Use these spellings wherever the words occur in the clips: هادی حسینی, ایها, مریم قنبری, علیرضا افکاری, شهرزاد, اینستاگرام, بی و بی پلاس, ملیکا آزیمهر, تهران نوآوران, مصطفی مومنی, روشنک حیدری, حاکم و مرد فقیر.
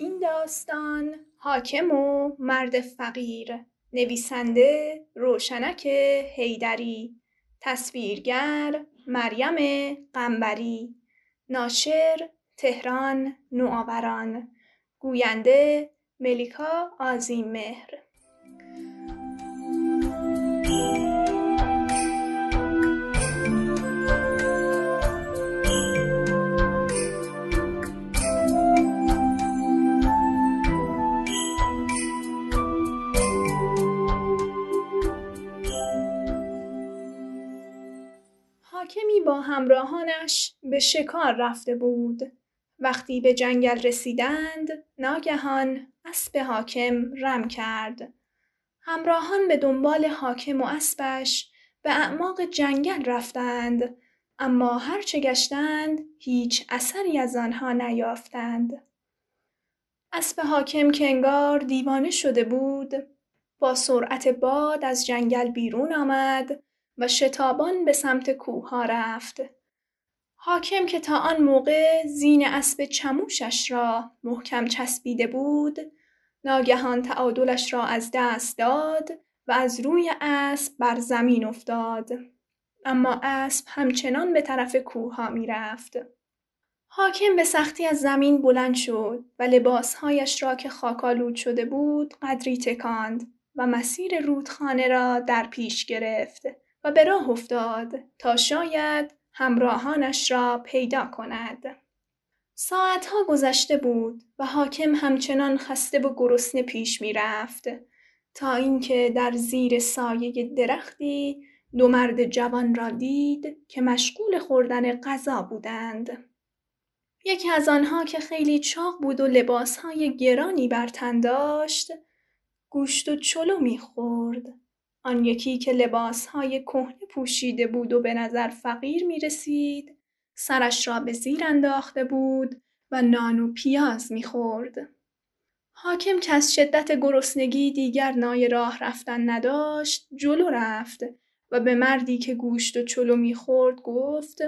این داستان حاکم و مرد فقیر، نویسنده روشنک حیدری، تصویرگر مریم قنبری، ناشر تهران نوآوران، گوینده ملیکا آزیمهر. حاکمی با همراهانش به شکار رفته بود. وقتی به جنگل رسیدند، ناگهان اسب حاکم رم کرد. همراهان به دنبال حاکم و اسبش به اعماق جنگل رفتند، اما هرچه گشتند، هیچ اثری از آنها نیافتند. اسب حاکم که انگار دیوانه شده بود، با سرعت باد از جنگل بیرون آمد و شتابان به سمت کوه‌ها رفت. حاکم که تا آن موقع زین اسب چموشش را محکم چسبیده بود، ناگهان تعادلش را از دست داد و از روی اسب بر زمین افتاد. اما اسب همچنان به طرف کوه‌ها می‌رفت. حاکم به سختی از زمین بلند شد و لباسهایش را که خاک‌آلود شده بود قدری تکاند و مسیر رودخانه را در پیش گرفت و به راه افتاد تا شاید همراهانش را پیدا کند. ساعتها گذشته بود و حاکم همچنان خسته و گرسنه پیش می رفت تا اینکه در زیر سایه درختی دو مرد جوان را دید که مشغول خوردن غذا بودند. یکی از آنها که خیلی چاق بود و لباسهای گرانی بر تن داشت، گوشت و چلو می خورد. آن یکی که لباسهای کهنه پوشیده بود و به نظر فقیر می رسید، سرش را به زیر انداخته بود و نان و پیاز می خورد. حاکم که از شدت گرسنگی دیگر نای راه رفتن نداشت، جلو رفت و به مردی که گوشت و چلو می خورد گفت: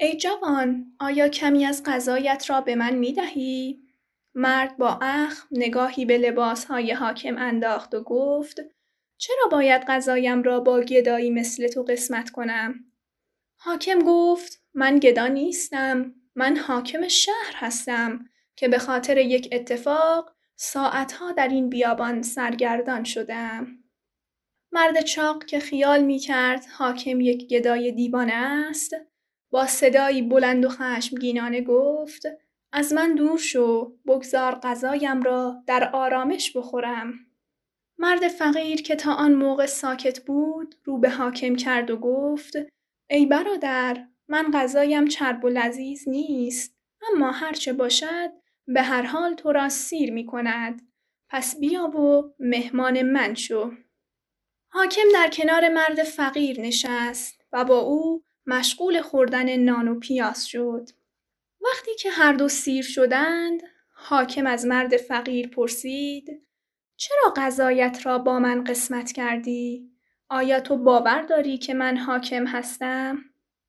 ای جوان، آیا کمی از غذایت را به من می دهی؟ مرد با اخم نگاهی به لباسهای حاکم انداخت و گفت: چرا باید غذایم را با گدایی مثل تو قسمت کنم؟ حاکم گفت: من گدا نیستم، من حاکم شهر هستم که به خاطر یک اتفاق ساعتها در این بیابان سرگردان شدم. مرد چاق که خیال می کرد حاکم یک گدای دیوانه است، با صدایی بلند و خشمگینانه گفت: از من دور شو، بگذار غذایم را در آرامش بخورم. مرد فقیر که تا آن موقع ساکت بود، رو به حاکم کرد و گفت: ای برادر، من غذایم چرب و لذیذ نیست، اما هرچه باشد به هر حال تو را سیر می کند، پس بیا و مهمان من شو. حاکم در کنار مرد فقیر نشست و با او مشغول خوردن نان و پیاز شد. وقتی که هر دو سیر شدند، حاکم از مرد فقیر پرسید: چرا غذایت را با من قسمت کردی؟ آیا تو باور داری که من حاکم هستم؟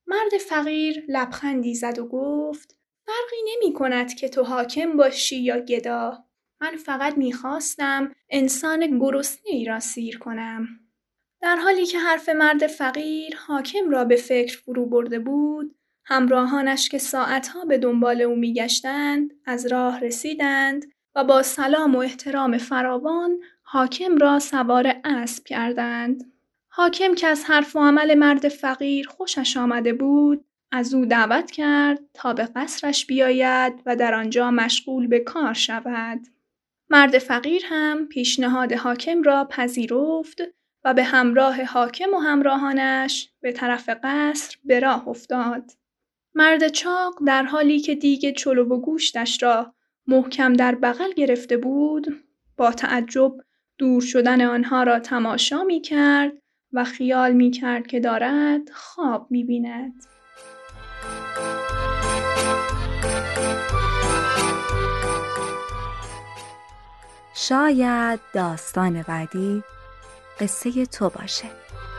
مرد فقیر لبخندی زد و گفت: فرقی نمی کند که تو حاکم باشی یا گدا، من فقط میخواستم انسان گرسنه‌ای را سیر کنم. در حالی که حرف مرد فقیر حاکم را به فکر فرو برده بود، همراهانش که ساعتها به دنبال او میگشتند از راه رسیدند و با سلام و احترام فراوان حاکم را سوار اسب کردند. حاکم که از حرف و عمل مرد فقیر خوشش آمده بود، از او دعوت کرد تا به قصرش بیاید و در آنجا مشغول به کار شود. مرد فقیر هم پیشنهاد حاکم را پذیرفت و به همراه حاکم و همراهانش به طرف قصر به راه افتاد. مرد چاق در حالی که دیگ چلو و گوشتش را محکم در بغل گرفته بود، با تعجب دور شدن آنها را تماشا می کرد و خیال می کرد که دارد خواب می بیند. شاید داستان بعدی قصه تو باشه.